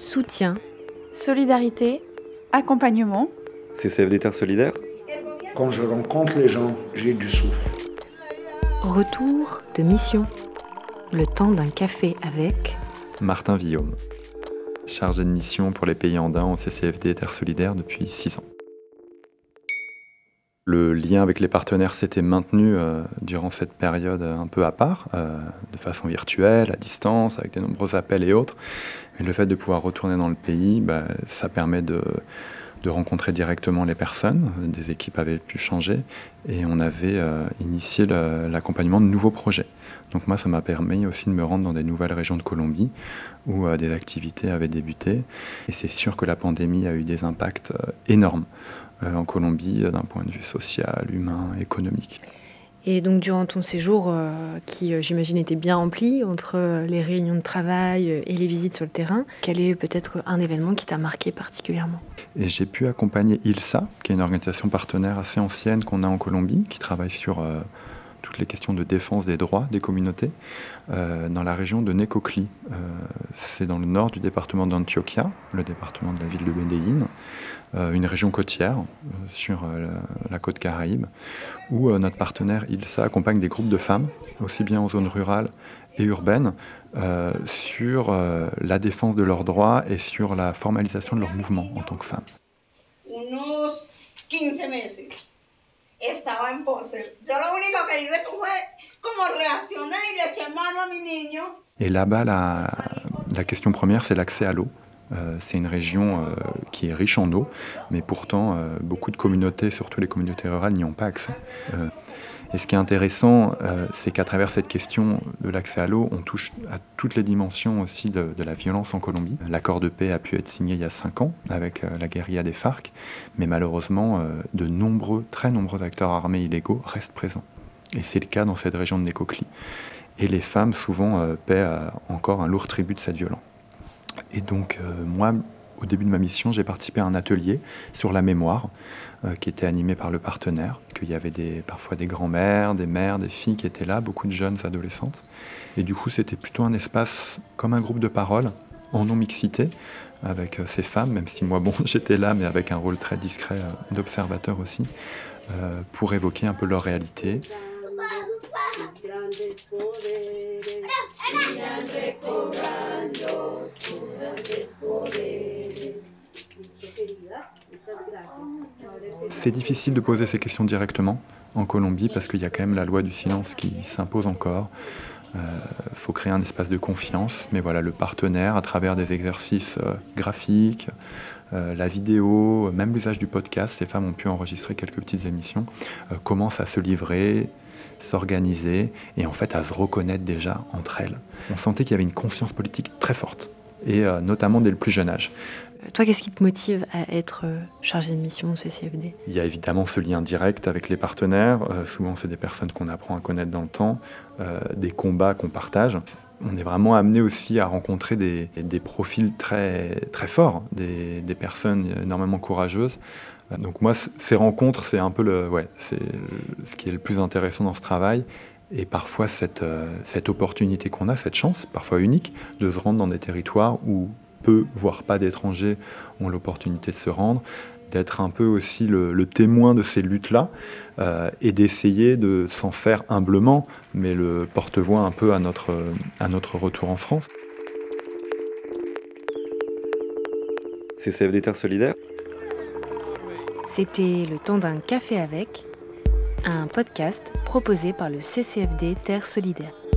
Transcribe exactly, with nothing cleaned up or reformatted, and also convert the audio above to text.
Soutien, solidarité, accompagnement. C C F D Terre solidaire. Quand je rencontre les gens, j'ai du souffle. Retour de mission. Le temps d'un café avec Martin Villaume, chargé de mission pour les pays andins en C C F D Terre solidaire depuis six ans. Le lien avec les partenaires s'était maintenu euh, durant cette période un peu à part, euh, de façon virtuelle, à distance, avec de nombreux appels et autres. Mais le fait de pouvoir retourner dans le pays, bah, ça permet de, de rencontrer directement les personnes. Des équipes avaient pu changer et on avait euh, initié le, l'accompagnement de nouveaux projets. Donc moi, ça m'a permis aussi de me rendre dans des nouvelles régions de Colombie où euh, des activités avaient débuté. Et c'est sûr que la pandémie a eu des impacts euh, énormes en Colombie, d'un point de vue social, humain, économique. Et donc, durant ton séjour, euh, qui, euh, j'imagine, était bien rempli, entre euh, les réunions de travail et les visites sur le terrain, quel est peut-être un événement qui t'a marqué particulièrement ? Et j'ai pu accompagner I L S A, qui est une organisation partenaire assez ancienne qu'on a en Colombie, qui travaille sur euh, toutes les questions de défense des droits des communautés, euh, dans la région de Nécocli. Euh, c'est dans le nord du département d'Antioquia, le département de la ville de Médellin, euh, une région côtière euh, sur euh, la, la côte Caraïbes, où euh, notre partenaire I L S A accompagne des groupes de femmes, aussi bien en zone rurale et urbaine, euh, sur euh, la défense de leurs droits et sur la formalisation de leur mouvement en tant que femmes. Unos quinze mois. Estaba en pose. Yo lo único que hice fue como reaccionar y le eché mano a mi niño. Et là-bas, la, la question première, c'est l'accès à l'eau. Euh, c'est une région euh, qui est riche en eau, mais pourtant, euh, beaucoup de communautés, surtout les communautés rurales, n'y ont pas accès. Euh, et ce qui est intéressant, euh, c'est qu'à travers cette question de l'accès à l'eau, on touche à toutes les dimensions aussi de, de la violence en Colombie. L'accord de paix a pu être signé il y a cinq ans avec euh, la guérilla des Farc, mais malheureusement, euh, de nombreux, très nombreux acteurs armés illégaux restent présents. Et c'est le cas dans cette région de Nécocli. Et les femmes, souvent, euh, paient euh, encore un lourd tribut de cette violence. Et donc, euh, moi, au début de ma mission, j'ai participé à un atelier sur la mémoire euh, qui était animé par le partenaire, qu'il y avait des, parfois des grands-mères, des mères, des filles qui étaient là, beaucoup de jeunes adolescentes. Et du coup, c'était plutôt un espace comme un groupe de parole, en non-mixité, avec euh, ces femmes, même si moi, bon, j'étais là, mais avec un rôle très discret euh, d'observateur aussi, euh, pour évoquer un peu leur réalité. C'est difficile de poser ces questions directement en Colombie parce qu'il y a quand même la loi du silence qui s'impose encore. Il euh, faut créer un espace de confiance, mais voilà, le partenaire, à travers des exercices euh, graphiques, euh, la vidéo, même l'usage du podcast, ces femmes ont pu enregistrer quelques petites émissions, euh, commencent à se livrer, s'organiser et en fait à se reconnaître déjà entre elles. On sentait qu'il y avait une conscience politique très forte, et euh, notamment dès le plus jeune âge. Toi, qu'est-ce qui te motive à être chargé de mission au C C F D ? Il y a évidemment ce lien direct avec les partenaires. Euh, souvent, c'est des personnes qu'on apprend à connaître dans le temps, euh, des combats qu'on partage. On est vraiment amené aussi à rencontrer des, des profils très, très forts, des, des personnes énormément courageuses. Euh, donc moi, c- ces rencontres, c'est un peu le, ouais, c'est le, ce qui est le plus intéressant dans ce travail. Et parfois, cette, euh, cette opportunité qu'on a, cette chance, parfois unique, de se rendre dans des territoires où peu, voire pas d'étrangers, ont l'opportunité de se rendre, d'être un peu aussi le, le témoin de ces luttes-là euh, et d'essayer de s'en faire humblement, mais le porte-voix un peu à notre, à notre retour en France. C C F D Terre solidaire. C'était le temps d'un café avec, un podcast proposé par le C C F D Terre solidaire.